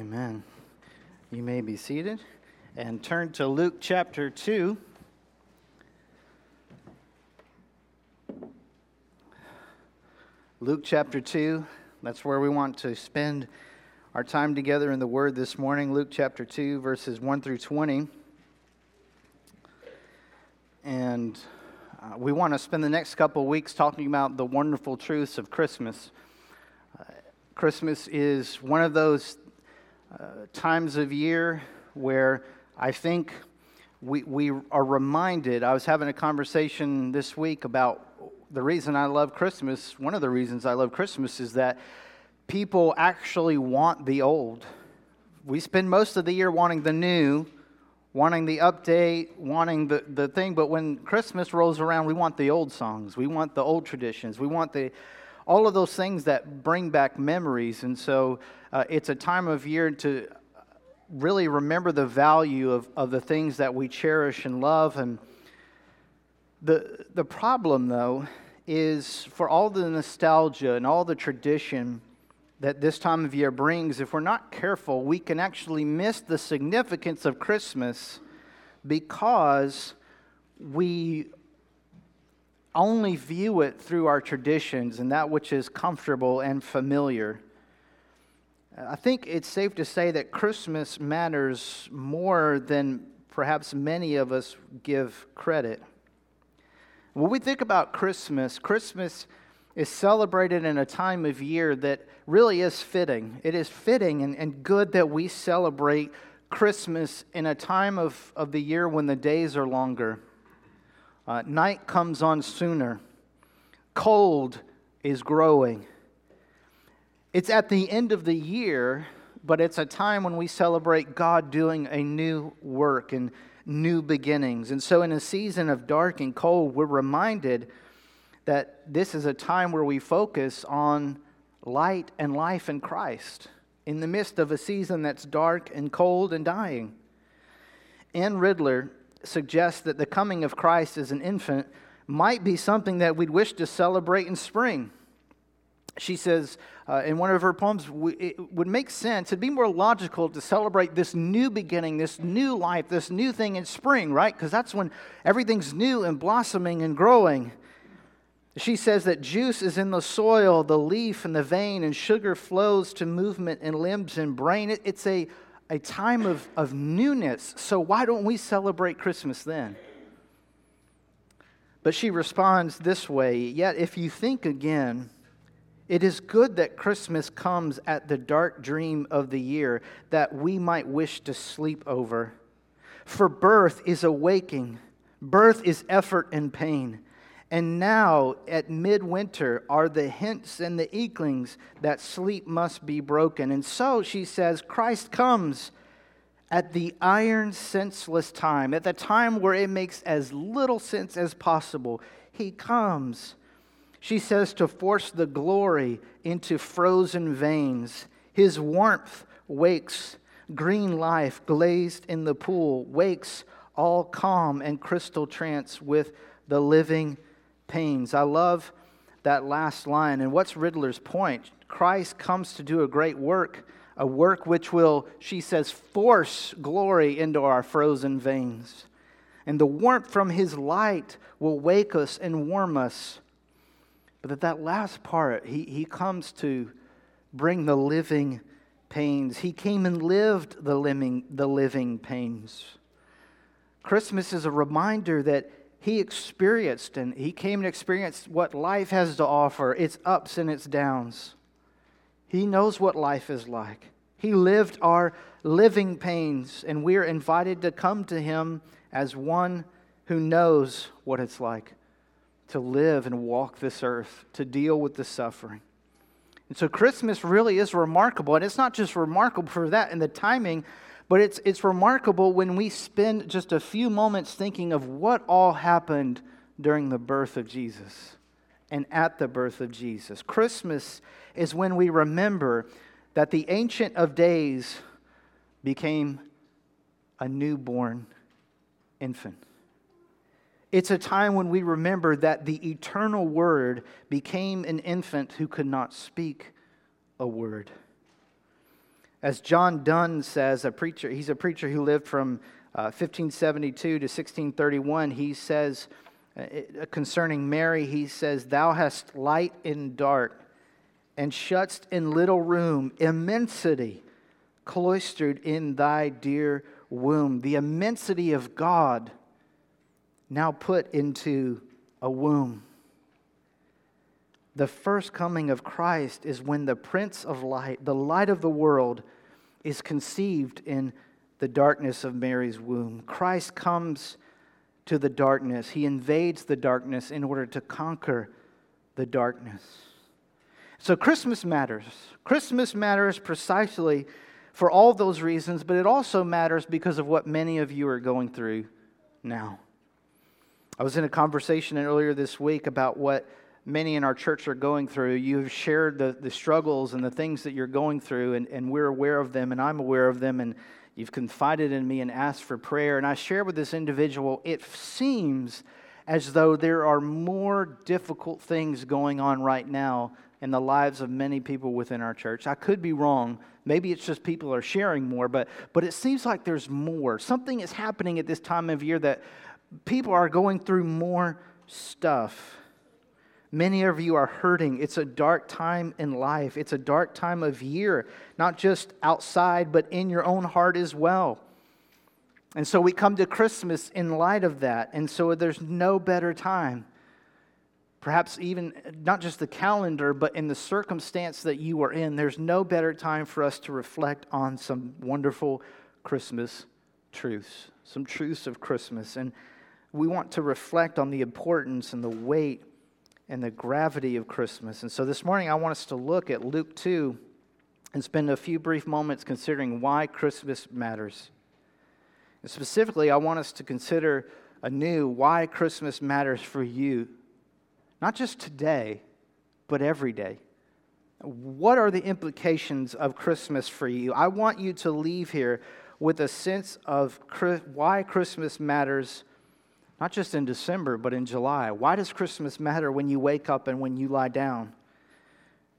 Amen. You may be seated and turn to Luke chapter 2. Luke chapter 2, that's where we want to spend our time together in the Word this morning. Luke chapter 2, verses 1 through 20. And we want to spend the next couple of weeks talking about the wonderful truths of Christmas. Christmas is one of those times of year where I think we are reminded. I was having a conversation this week about the reason I love Christmas. One of the reasons I love Christmas is that people actually want the old. We spend most of the year wanting the new, wanting the update, wanting the thing. But when Christmas rolls around, we want the old songs. We want the old traditions. We want all of those things that bring back memories. And so it's a time of year to really remember the value of the things that we cherish and love. And the problem, though, is for all the nostalgia and all the tradition that this time of year brings, if we're not careful, we can actually miss the significance of Christmas because we only view it through our traditions and that which is comfortable and familiar. I think it's safe to say that Christmas matters more than perhaps many of us give credit. When we think about Christmas, Christmas is celebrated in a time of year that really is fitting. It is fitting and good that we celebrate Christmas in a time of the year when the days are longer. Night comes on sooner. Cold is growing. It's at the end of the year, but it's a time when we celebrate God doing a new work and new beginnings. And so in a season of dark and cold, we're reminded that this is a time where we focus on light and life in Christ in the midst of a season that's dark and cold and dying. Ann Riddler suggests that the coming of Christ as an infant might be something that we'd wish to celebrate in spring. She says in one of her poems, it would make sense, it'd be more logical to celebrate this new beginning, this new life, this new thing in spring, right? Because that's when everything's new and blossoming and growing. She says that juice is in the soil, the leaf and the vein, and sugar flows to movement and limbs and brain. It's a time of newness, so why don't we celebrate Christmas then? But she responds this way, yet if you think again, it is good that Christmas comes at the dark dream of the year that we might wish to sleep over. For birth is awaking, birth is effort and pain. And now at midwinter are the hints and the inklings that sleep must be broken. And so, she says, Christ comes at the iron senseless time, at the time where it makes as little sense as possible. He comes, she says, to force the glory into frozen veins. His warmth wakes green life glazed in the pool, wakes all calm and crystal trance with the living pains. I love that last line. And what's Riddler's point? Christ comes to do a great work, a work which will, she says, force glory into our frozen veins. And the warmth from his light will wake us and warm us. But that last part, he comes to bring the living pains. He came and lived the living pains. Christmas is a reminder that he experienced, and he came and experienced what life has to offer, its ups and its downs. He knows what life is like. He lived our living pains, and we're invited to come to him as one who knows what it's like to live and walk this earth, to deal with the suffering. And so Christmas really is remarkable, and it's not just remarkable for that and the timing, but it's remarkable when we spend just a few moments thinking of what all happened during the birth of Jesus and at the birth of Jesus. Christmas is when we remember that the Ancient of Days became a newborn infant. It's a time when we remember that the eternal Word became an infant who could not speak a word. As John Donne says, he's a preacher who lived from 1572 to 1631, he says, concerning Mary, he says, "Thou hast light in dark, and shutt'st in little room, immensity cloistered in thy dear womb." The immensity of God now put into a womb. The first coming of Christ is when the Prince of Light, the light of the world, is conceived in the darkness of Mary's womb. Christ comes to the darkness. He invades the darkness in order to conquer the darkness. So Christmas matters. Christmas matters precisely for all those reasons, but it also matters because of what many of you are going through now. I was in a conversation earlier this week about what many in our church are going through. You have shared the struggles and the things that you're going through, and we're aware of them, and I'm aware of them, and you've confided in me and asked for prayer. And I shared with this individual, it seems as though there are more difficult things going on right now in the lives of many people within our church. I could be wrong. Maybe it's just people are sharing more, but it seems like there's more. Something is happening at this time of year that people are going through more stuff. Many of you are hurting. It's a dark time in life. It's a dark time of year, not just outside, but in your own heart as well. And so we come to Christmas in light of that. And so there's no better time. Perhaps even not just the calendar, but in the circumstance that you are in, there's no better time for us to reflect on some wonderful Christmas truths, some truths of Christmas. And we want to reflect on the importance and the weight and the gravity of Christmas. And so this morning I want us to look at Luke 2 and spend a few brief moments considering why Christmas matters. And specifically, I want us to consider anew why Christmas matters for you. Not just today, but every day. What are the implications of Christmas for you? I want you to leave here with a sense of why Christmas matters. Not just in December, but in July. Why does Christmas matter when you wake up and when you lie down?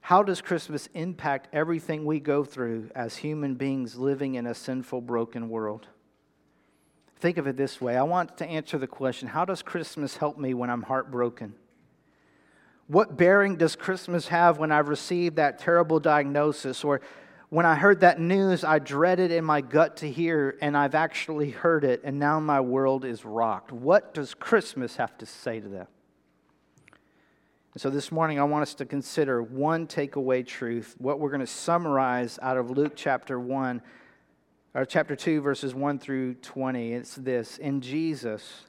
How does Christmas impact everything we go through as human beings living in a sinful, broken world? Think of it this way. I want to answer the question, how does Christmas help me when I'm heartbroken? What bearing does Christmas have when I received that terrible diagnosis, or when I heard that news I dreaded in my gut to hear, and I've actually heard it, and now my world is rocked? What does Christmas have to say to that? And so this morning I want us to consider one takeaway truth, what we're going to summarize out of Luke chapter 1, or chapter 2, verses 1 through 20. It's this: in Jesus,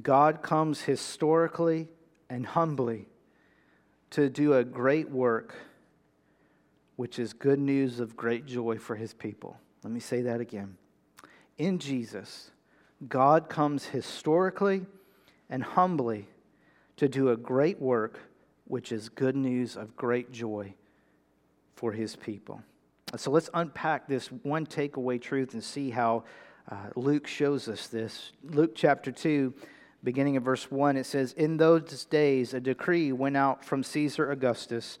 God comes historically and humbly to do a great work, which is good news of great joy for his people. Let me say that again. In Jesus, God comes historically and humbly to do a great work, which is good news of great joy for his people. So let's unpack this one takeaway truth and see how Luke shows us this. Luke chapter 2, beginning in verse 1, it says, "In those days a decree went out from Caesar Augustus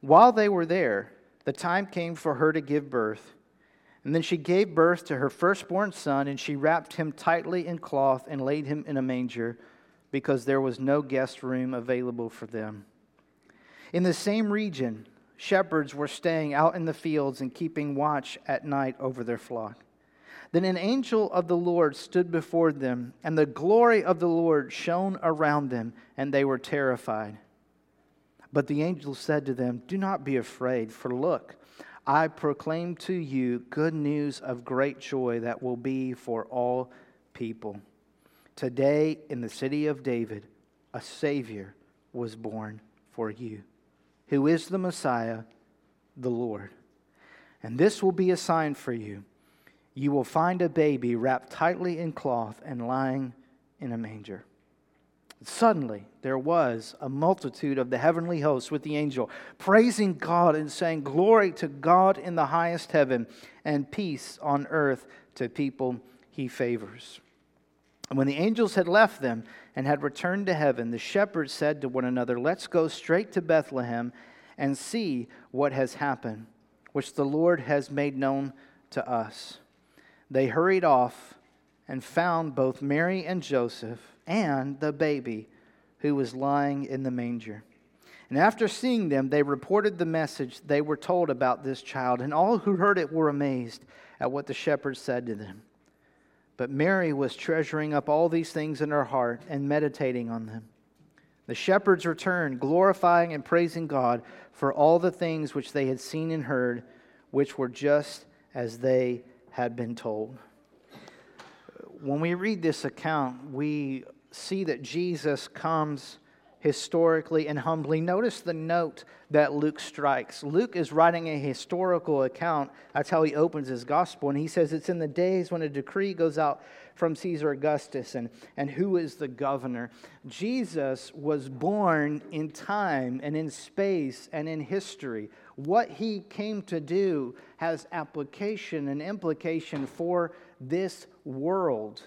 While they were there, the time came for her to give birth. And then she gave birth to her firstborn son, and she wrapped him tightly in cloth and laid him in a manger, because there was no guest room available for them. In the same region, shepherds were staying out in the fields and keeping watch at night over their flock. Then an angel of the Lord stood before them, and the glory of the Lord shone around them, and they were terrified. But the angel said to them, 'Do not be afraid, for look, I proclaim to you good news of great joy that will be for all people. Today in the city of David, a Savior was born for you, who is the Messiah, the Lord. And this will be a sign for you. You will find a baby wrapped tightly in cloth and lying in a manger." Suddenly, there was a multitude of the heavenly hosts with the angel, praising God and saying, "Glory to God in the highest heaven, and peace on earth to people he favors." And when the angels had left them and had returned to heaven, the shepherds said to one another, "Let's go straight to Bethlehem and see what has happened, which the Lord has made known to us." They hurried off and found both Mary and Joseph and the baby who was lying in the manger. And after seeing them, they reported the message they were told about this child, and all who heard it were amazed at what the shepherds said to them. But Mary was treasuring up all these things in her heart and meditating on them. The shepherds returned, glorifying and praising God for all the things which they had seen and heard, which were just as they had been told. When we read this account, we see that Jesus comes historically and humbly. Notice the note that Luke strikes. Luke is writing a historical account. That's how he opens his gospel. And he says it's in the days when a decree goes out from Caesar Augustus and who is the governor. Jesus was born in time and in space and in history. What he came to do has application and implication for this world.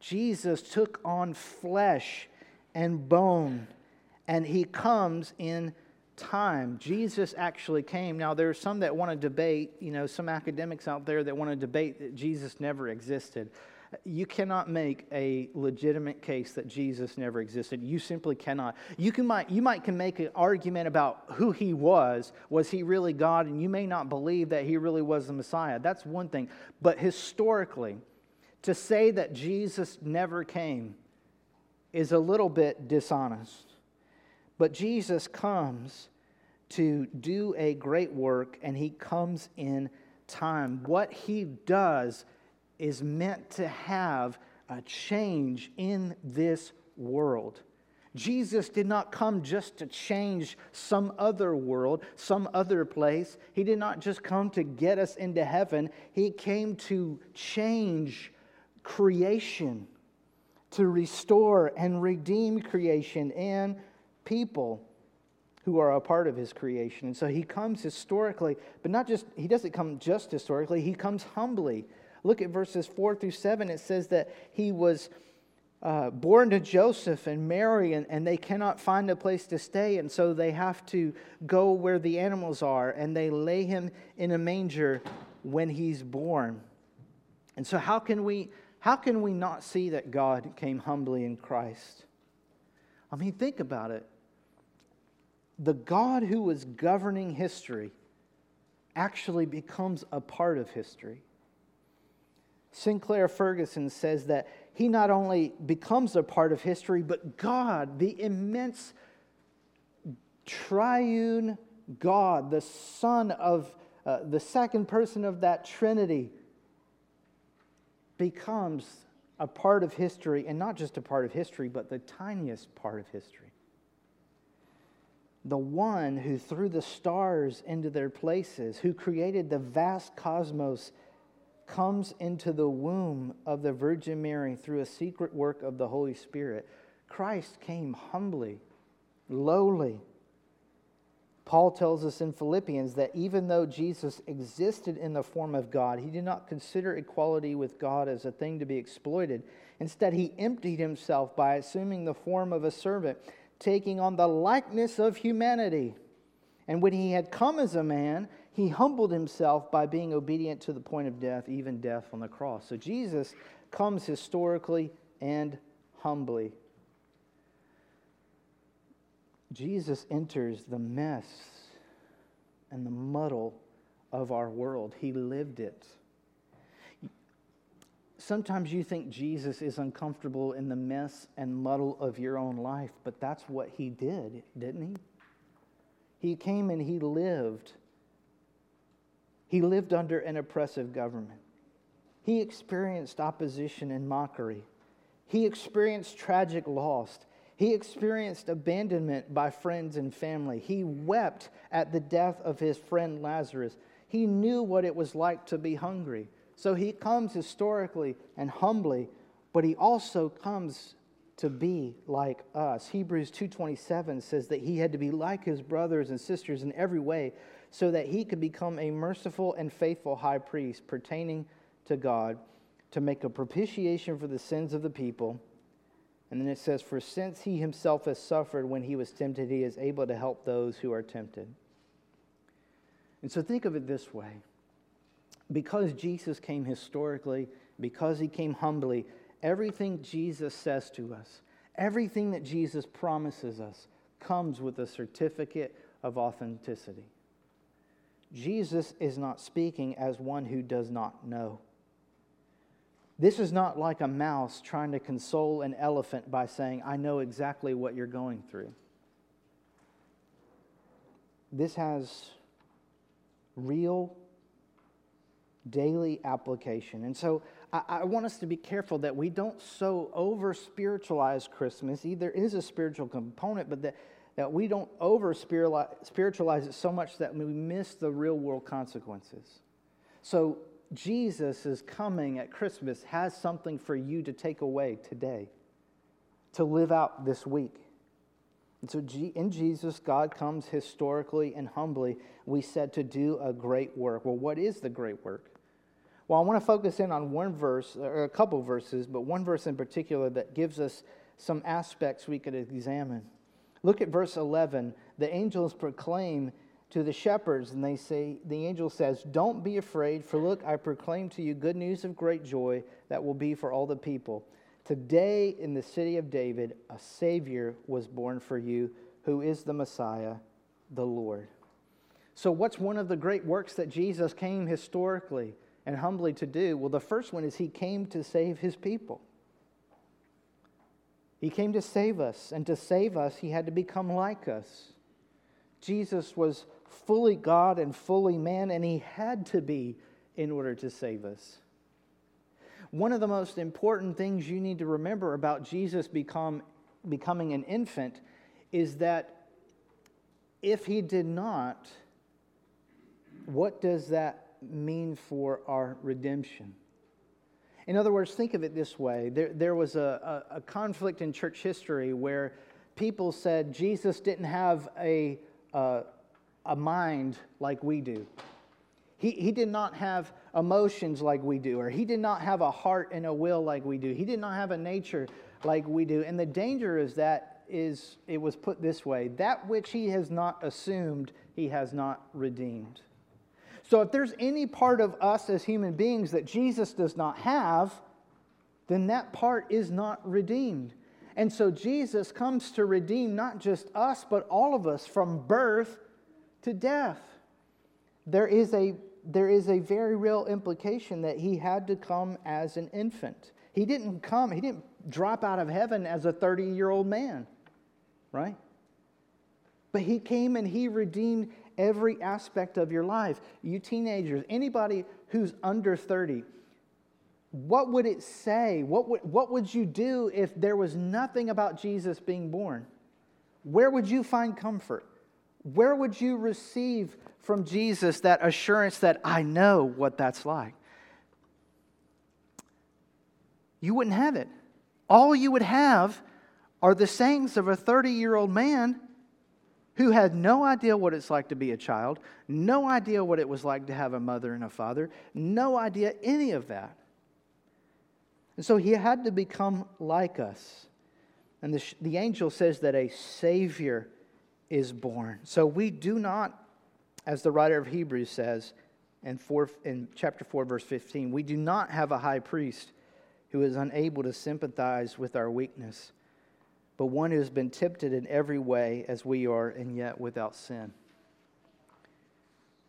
Jesus took on flesh and bone, and he comes in time. Jesus actually came. Now, there are some that want to debate, some academics out there that want to debate that Jesus never existed. You cannot make a legitimate case that Jesus never existed. You simply cannot. You might make an argument about who he was. Was he really God? And you may not believe that he really was the Messiah. That's one thing. But historically, to say that Jesus never came is a little bit dishonest. But Jesus comes to do a great work, and he comes in time. What he does is meant to have a change in this world. Jesus did not come just to change some other world, some other place. He did not just come to get us into heaven. He came to change creation, to restore and redeem creation and people who are a part of his creation. And so he comes historically, but not just, he doesn't come just historically, he comes humbly. Look at verses 4 through 7. It says that he was born to Joseph and Mary, and they cannot find a place to stay, and so they have to go where the animals are, and they lay him in a manger when he's born. And so how can we not see that God came humbly in Christ? I mean, think about it. The God who was governing history actually becomes a part of history. Sinclair Ferguson says that he not only becomes a part of history, but God, the immense triune God, the Son of the second person of that Trinity, becomes a part of history, and not just a part of history, but the tiniest part of history. The one who threw the stars into their places, who created the vast cosmos, comes into the womb of the Virgin Mary through a secret work of the Holy Spirit. Christ came humbly, lowly. Paul tells us in Philippians that even though Jesus existed in the form of God, he did not consider equality with God as a thing to be exploited. Instead, he emptied himself by assuming the form of a servant, taking on the likeness of humanity. And when he had come as a man, he humbled himself by being obedient to the point of death, even death on the cross. So Jesus comes historically and humbly. Jesus enters the mess and the muddle of our world. He lived it. Sometimes you think Jesus is uncomfortable in the mess and muddle of your own life, but that's what he did, didn't he? He came and he lived. He lived under an oppressive government. He experienced opposition and mockery. He experienced tragic loss. He experienced abandonment by friends and family. He wept at the death of his friend Lazarus. He knew what it was like to be hungry. So he comes historically and humbly, but he also comes to be like us. Hebrews 2:27 says that he had to be like his brothers and sisters in every way so that he could become a merciful and faithful high priest pertaining to God to make a propitiation for the sins of the people. And then it says, for since he himself has suffered when he was tempted, he is able to help those who are tempted. And so think of it this way. Because Jesus came historically, because he came humbly, everything Jesus says to us, everything that Jesus promises us, comes with a certificate of authenticity. Jesus is not speaking as one who does not know. This is not like a mouse trying to console an elephant by saying, I know exactly what you're going through. This has real daily application. And so I want us to be careful that we don't so over-spiritualize Christmas. There is a spiritual component, but that we don't over-spiritualize it so much that we miss the real-world consequences. So Jesus is coming at Christmas has something for you to take away today, to live out this week. And so in Jesus, God comes historically and humbly, we said, to do a great work. Well, what is the great work? Well, I want to focus in on one verse, or a couple verses, but one verse in particular that gives us some aspects we could examine. Look at verse 11. The angels proclaim to the shepherds, and they say, the angel says, don't be afraid, for look, I proclaim to you good news of great joy that will be for all the people. Today in the city of David, a Savior was born for you, who is the Messiah, the Lord. So what's one of the great works that Jesus came historically and humbly to do? Well, the first one is he came to save his people. He came to save us, and to save us, he had to become like us. Jesus was fully God and fully man, and he had to be in order to save us. One of the most important things you need to remember about Jesus becoming an infant is that if he did not, what does that mean for our redemption? In other words, think of it this way. There was a conflict in church history where people said Jesus didn't have a mind like we do. He did not have emotions like we do, or he did not have a heart and a will like we do. He did not have a nature like we do. And the danger is it was put this way, that which he has not assumed, he has not redeemed. So if there's any part of us as human beings that Jesus does not have, then that part is not redeemed. And so Jesus comes to redeem not just us, but all of us from birth to death. There is a very real implication that he had to come as an infant. He didn't drop out of heaven as a 30-year-old man, right? But he came and he redeemed every aspect of your life. You teenagers, anybody who's under 30, what would it say? What would you do if there was nothing about Jesus being born? Where would you find comfort? Where would you receive from Jesus that assurance that I know what that's like? You wouldn't have it. All you would have are the sayings of a 30-year-old man who had no idea what it's like to be a child, no idea what it was like to have a mother and a father, no idea any of that. And so he had to become like us. And the angel says that a Savior is born. So we do not, as the writer of Hebrews says in chapter 4, verse 15, we do not have a high priest who is unable to sympathize with our weakness, but one who has been tempted in every way as we are, and yet without sin.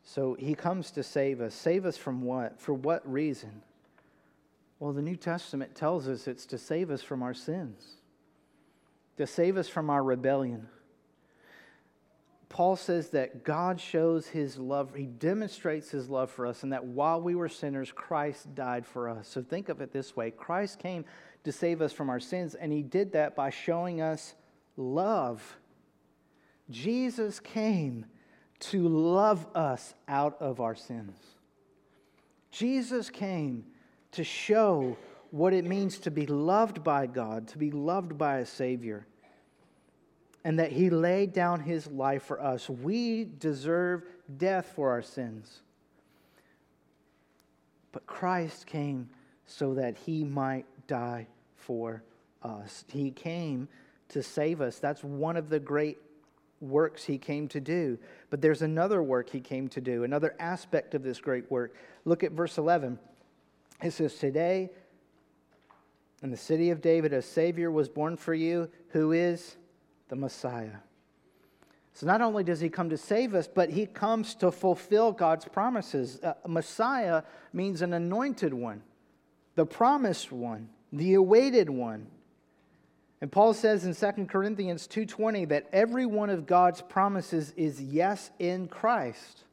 So he comes to save us. Save us from what? For what reason? Well, the New Testament tells us it's to save us from our sins, to save us from our rebellion. Paul says that God shows his love, he demonstrates his love for us, and that while we were sinners, Christ died for us. So think of it this way. Christ came to save us from our sins, and he did that by showing us love. Jesus came to love us out of our sins. Jesus came to show what it means to be loved by God, to be loved by a Savior, and that He laid down His life for us. We deserve death for our sins. But Christ came so that He might die for us. He came to save us. That's one of the great works He came to do. But there's another work He came to do, another aspect of this great work. Look at verse 11. It says, "Today, in the city of David, a Savior was born for you, who is the Messiah." So not only does He come to save us, but He comes to fulfill God's promises. Messiah means an anointed one, the promised one, the awaited one. And Paul says in 2 Corinthians 2:20 that every one of God's promises is yes in Christ.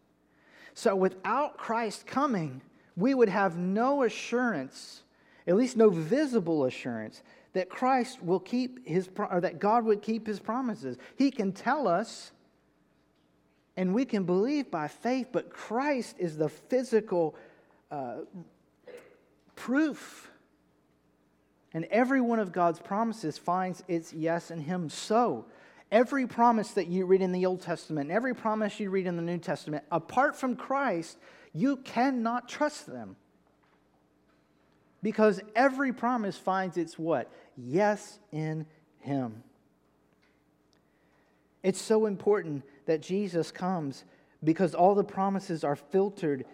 So without Christ coming, we would have no assurance, at least no visible assurance, that Christ will keep His, or that God would keep His promises. He can tell us, and we can believe by faith, but Christ is the physical proof. And every one of God's promises finds its yes in Him. So, every promise that you read in the Old Testament, every promise you read in the New Testament, apart from Christ, you cannot trust them. Because every promise finds its what? Yes in Him. It's so important that Jesus comes because all the promises are filtered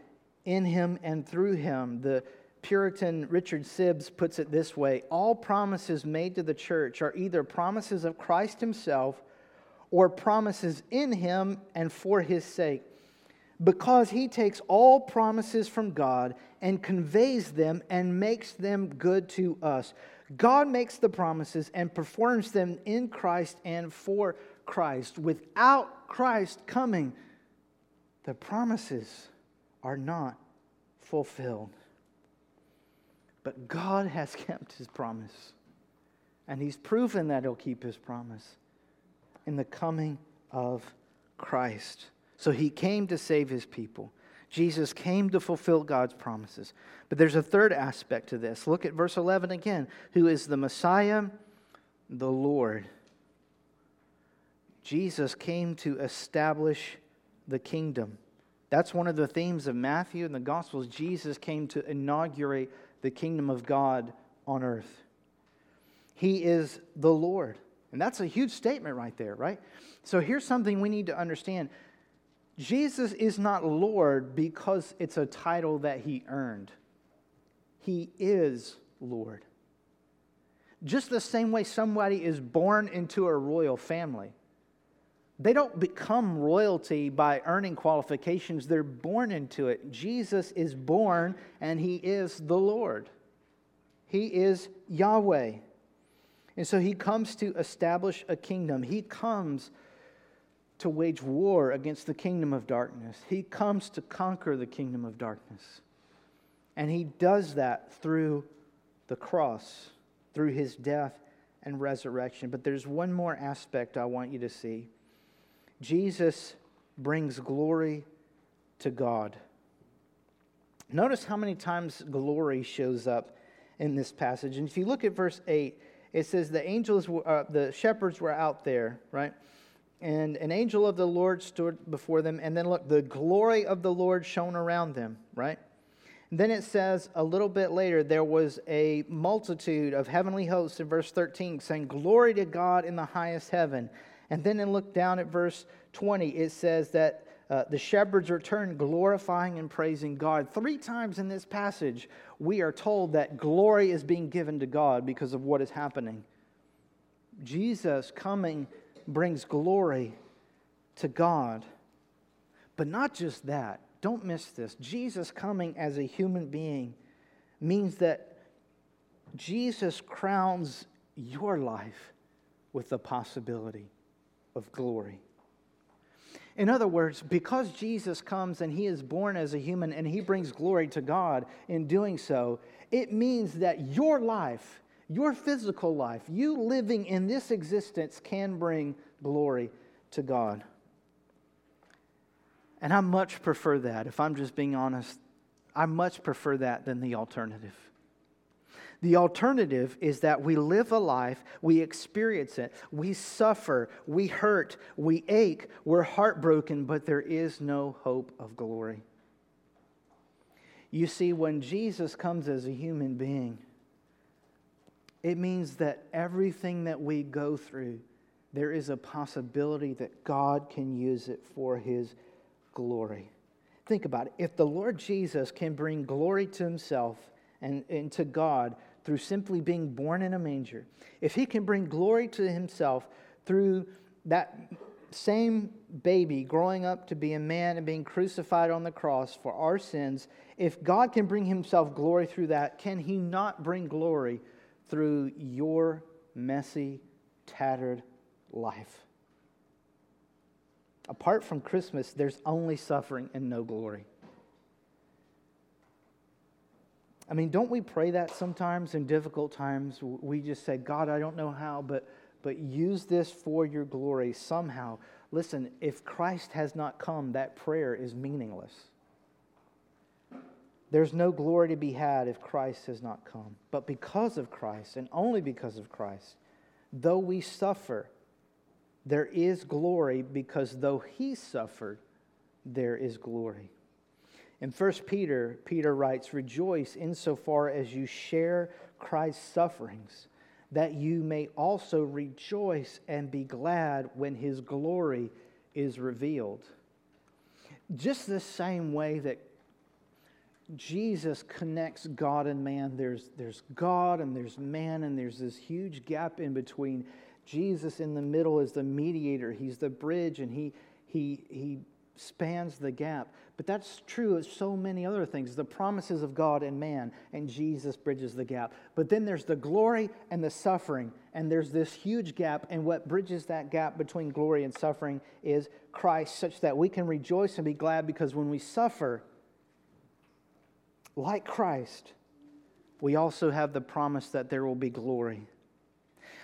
in Him and through Him. The Puritan Richard Sibbes puts it this way: all promises made to the church are either promises of Christ Himself or promises in Him and for His sake, because He takes all promises from God and conveys them and makes them good to us. God makes the promises and performs them in Christ and for Christ. Without Christ coming, the promises are not fulfilled. But God has kept His promise, and He's proven that He'll keep His promise in the coming of Christ. So He came to save His people. Jesus came to fulfill God's promises. But there's a third aspect to this. Look at verse 11 again. Who is the Messiah? The Lord. Jesus came to establish the kingdom. That's one of the themes of Matthew and the Gospels. Jesus came to inaugurate the kingdom of God on earth. He is the Lord. And that's a huge statement right there, right? So here's something we need to understand. Jesus is not Lord because it's a title that He earned. He is Lord. Just the same way somebody is born into a royal family. They don't become royalty by earning qualifications. They're born into it. Jesus is born, and He is the Lord. He is Yahweh. And so He comes to establish a kingdom. He comes to wage war against the kingdom of darkness. He comes to conquer the kingdom of darkness. And He does that through the cross, through His death and resurrection. But there's one more aspect I want you to see. Jesus brings glory to God. Notice how many times glory shows up in this passage. And if you look at verse 8, it says the angels, the shepherds were out there, right? And an angel of the Lord stood before them. And then look, the glory of the Lord shone around them, right? And then it says a little bit later, there was a multitude of heavenly hosts in verse 13 saying, "Glory to God in the highest heaven." And then look down at verse 20. It says that the shepherds returned glorifying and praising God. Three times in this passage, we are told that glory is being given to God because of what is happening. Jesus coming brings glory to God. But not just that. Don't miss this. Jesus coming as a human being means that Jesus crowns your life with the possibility of glory. In other words, because Jesus comes and He is born as a human and He brings glory to God in doing so, it means that your life, your physical life, you living in this existence can bring glory to God. And I much prefer that. If I'm just being honest, I much prefer that than the alternative. The alternative is that we live a life, we experience it, we suffer, we hurt, we ache, we're heartbroken, but there is no hope of glory. You see, when Jesus comes as a human being, it means that everything that we go through, there is a possibility that God can use it for His glory. Think about it. If the Lord Jesus can bring glory to Himself and to God through simply being born in a manger, if He can bring glory to Himself through that same baby growing up to be a man and being crucified on the cross for our sins, if God can bring Himself glory through that, can He not bring glory through your messy, tattered life? Apart from Christmas, there's only suffering and no glory. I mean, don't we pray that sometimes in difficult times? We just say, God, I don't know how, but use this for your glory somehow. Listen, if Christ has not come, that prayer is meaningless. There's no glory to be had if Christ has not come. But because of Christ, and only because of Christ, though we suffer, there is glory, because though He suffered, there is glory. In 1 Peter, Peter writes, "Rejoice insofar as you share Christ's sufferings, that you may also rejoice and be glad when His glory is revealed." Just the same way that Jesus connects God and man, there's God and there's man, and there's this huge gap in between. Jesus in the middle is the mediator. He's the bridge, and he spans the gap. But that's true of so many other things. The promises of God and man, and Jesus bridges the gap. But then there's the glory and the suffering, and there's this huge gap, and what bridges that gap between glory and suffering is Christ, such that we can rejoice and be glad, because when we suffer like Christ, we also have the promise that there will be glory.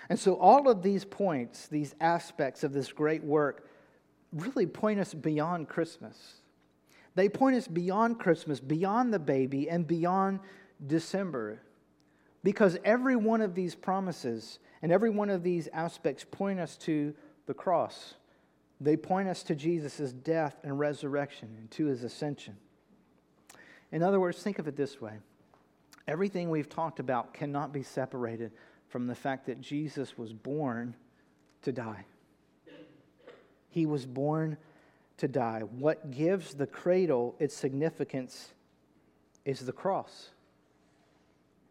And so all of these points, these aspects of this great work, really point us beyond Christmas. They point us beyond Christmas, beyond the baby, and beyond December. Because every one of these promises and every one of these aspects point us to the cross. They point us to Jesus' death and resurrection and to His ascension. In other words, think of it this way. Everything we've talked about cannot be separated from the fact that Jesus was born to die. He was born to die. What gives the cradle its significance is the cross,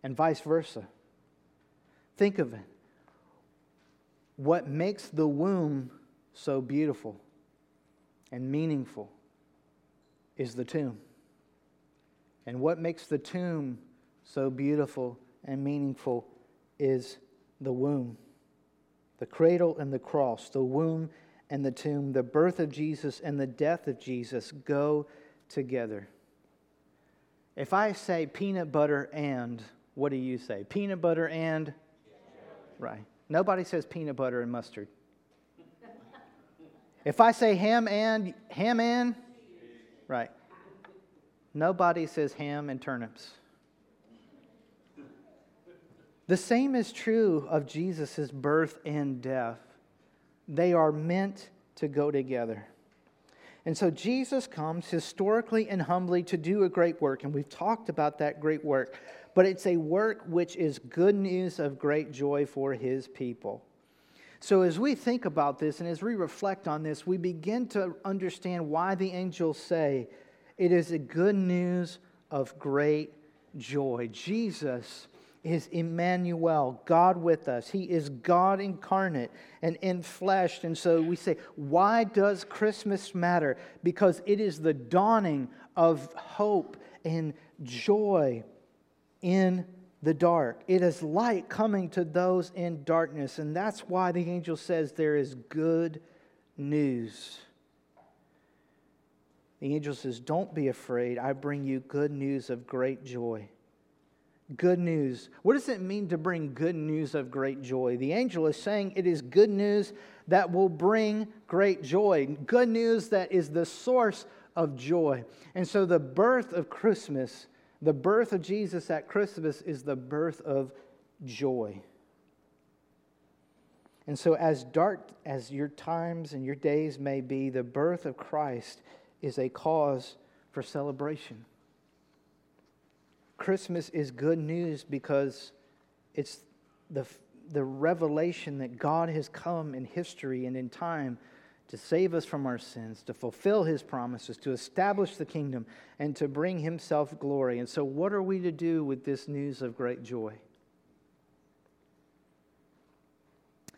and vice versa. Think of it. What makes the womb so beautiful and meaningful is the tomb. And what makes the tomb so beautiful and meaningful is the womb. The cradle and the cross, the womb and the tomb, the birth of Jesus and the death of Jesus go together. If I say peanut butter and, what do you say? Peanut butter and? Right. Nobody says peanut butter and mustard. If I say ham and? Right. Nobody says ham and turnips. The same is true of Jesus' birth and death. They are meant to go together. And so Jesus comes historically and humbly to do a great work, and we've talked about that great work, but it's a work which is good news of great joy for His people. So as we think about this and as we reflect on this, we begin to understand why the angels say it is a good news of great joy. Jesus is Emmanuel, God with us. He is God incarnate and in flesh. And so we say, why does Christmas matter? Because it is the dawning of hope and joy in the dark. It is light coming to those in darkness. And that's why the angel says there is good news. The angel says, don't be afraid. I bring you good news of great joy. Good news. What does it mean to bring good news of great joy? The angel is saying it is good news that will bring great joy. Good news that is the source of joy. And so the birth of Christmas, the birth of Jesus at Christmas, is the birth of joy. And so as dark as your times and your days may be, the birth of Christ is a cause for celebration. Christmas is good news because it's the revelation that God has come in history and in time to save us from our sins, to fulfill His promises, to establish the kingdom, and to bring Himself glory. And so what are we to do with this news of great joy?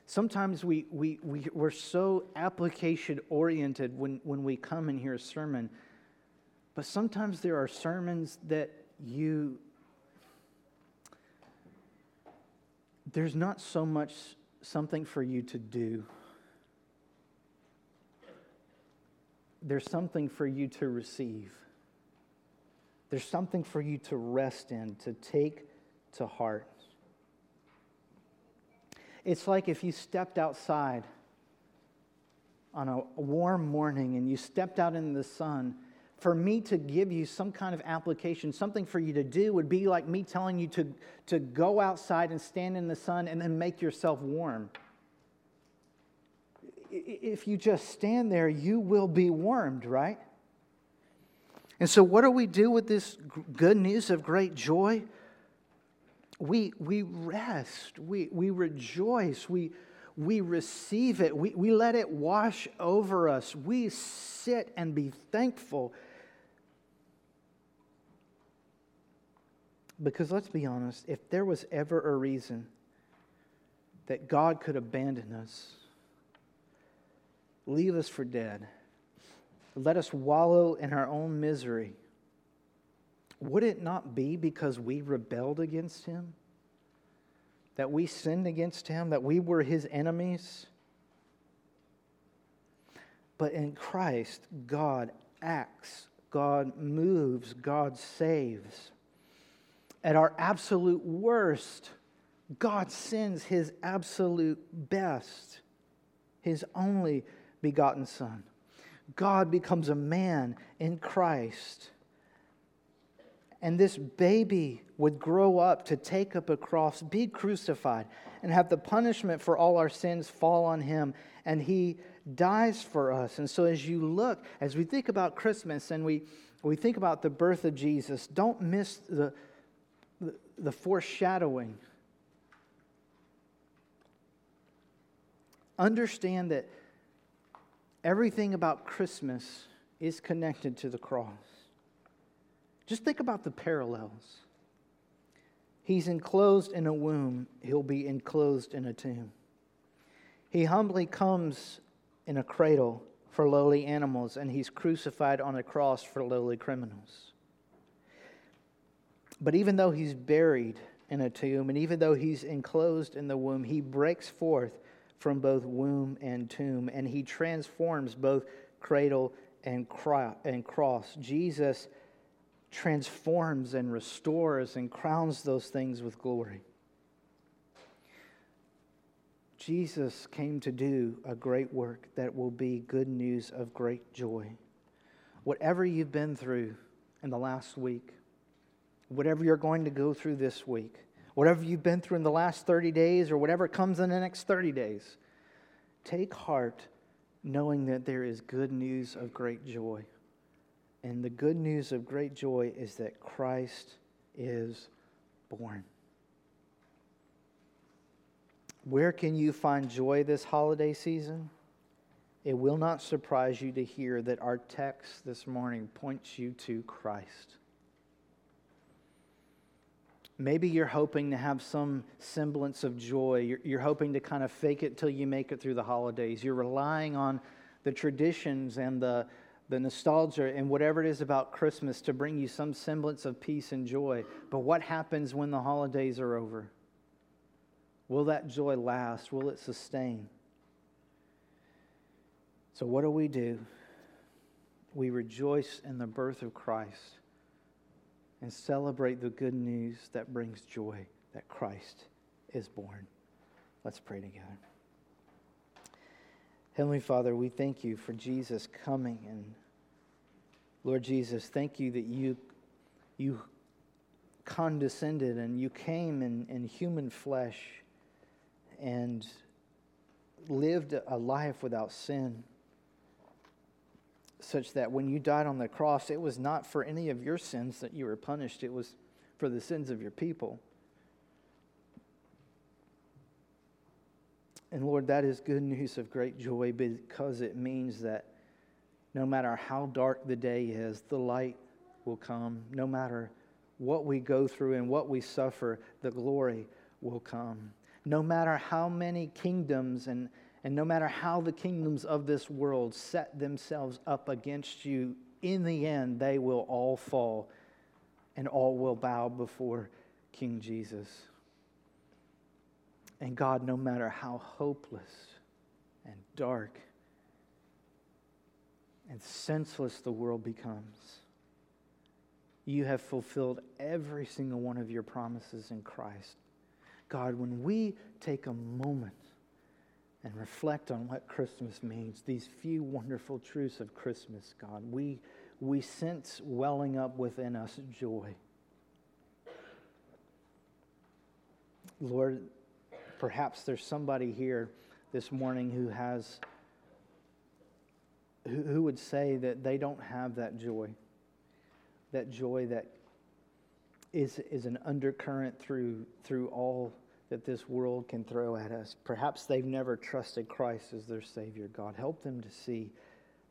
Sometimes we're so application-oriented when we come and hear a sermon, but sometimes there are sermons that there's not so much something for you to do. There's something for you to receive. There's something for you to rest in, to take to heart. It's like if you stepped outside on a warm morning and you stepped out into the sun. For me to give you some kind of application, something for you to do, would be like me telling you to go outside and stand in the sun and then make yourself warm. If you just stand there, you will be warmed, right? And so what do we do with this good news of great joy? We rest, we rejoice, we receive it, we let it wash over us, we sit and be thankful. Because let's be honest, if there was ever a reason that God could abandon us, leave us for dead, let us wallow in our own misery, would it not be because we rebelled against Him? That we sinned against Him, that we were His enemies? But in Christ, God acts, God moves, God saves. At our absolute worst, God sends His absolute best, His only begotten Son. God becomes a man in Christ. And this baby would grow up to take up a cross, be crucified, and have the punishment for all our sins fall on Him. And He dies for us. And so as you look, as we think about Christmas and we think about the birth of Jesus, don't miss the foreshadowing. Understand that everything about Christmas is connected to the cross. Just think about the parallels. He's enclosed in a womb. He'll be enclosed in a tomb. He humbly comes in a cradle for lowly animals, and He's crucified on a cross for lowly criminals. But even though He's buried in a tomb, and even though He's enclosed in the womb, He breaks forth from both womb and tomb, and He transforms both cradle and cross. Jesus transforms and restores and crowns those things with glory. Jesus came to do a great work that will be good news of great joy. Whatever you've been through in the last week, whatever you're going to go through this week, whatever you've been through in the last 30 days or whatever comes in the next 30 days, take heart knowing that there is good news of great joy. And the good news of great joy is that Christ is born. Where can you find joy this holiday season? It will not surprise you to hear that our text this morning points you to Christ. Maybe you're hoping to have some semblance of joy. You're hoping to kind of fake it till you make it through the holidays. You're relying on the traditions and the nostalgia and whatever it is about Christmas to bring you some semblance of peace and joy. But what happens when the holidays are over? Will that joy last? Will it sustain? So what do? We rejoice in the birth of Christ and celebrate the good news that brings joy, that Christ is born. Let's pray together. Heavenly Father, we thank You for Jesus coming and Lord Jesus, thank you that you condescended and you came in human flesh and lived a life without sin, such that when you died on the cross, it was not for any of your sins that you were punished. It was for the sins of your people. And Lord, that is good news of great joy, because it means that no matter how dark the day is, the light will come. No matter what we go through and what we suffer, the glory will come. No matter how many kingdoms and no matter how the kingdoms of this world set themselves up against you, in the end, they will all fall and all will bow before King Jesus. And God, no matter how hopeless and dark and senseless the world becomes, you have fulfilled every single one of your promises in Christ. God, when we take a moment and reflect on what Christmas means, these few wonderful truths of Christmas, God, we sense welling up within us joy. Lord, perhaps there's somebody here this morning who would say that they don't have that joy that is an undercurrent through all that this world can throw at us. Perhaps they've never trusted Christ as their Savior. God, help them to see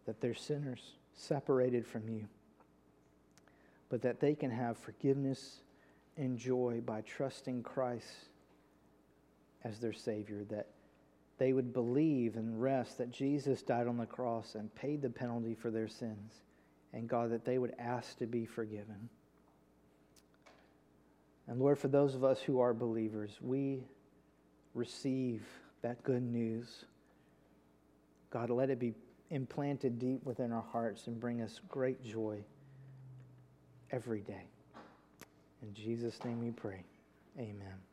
that they're sinners, separated from you, but that they can have forgiveness and joy by trusting Christ as their Savior, that they would believe and rest that Jesus died on the cross and paid the penalty for their sins, and God, that they would ask to be forgiven. And Lord, for those of us who are believers, we receive that good news. God, let it be implanted deep within our hearts and bring us great joy every day. In Jesus' name we pray. Amen.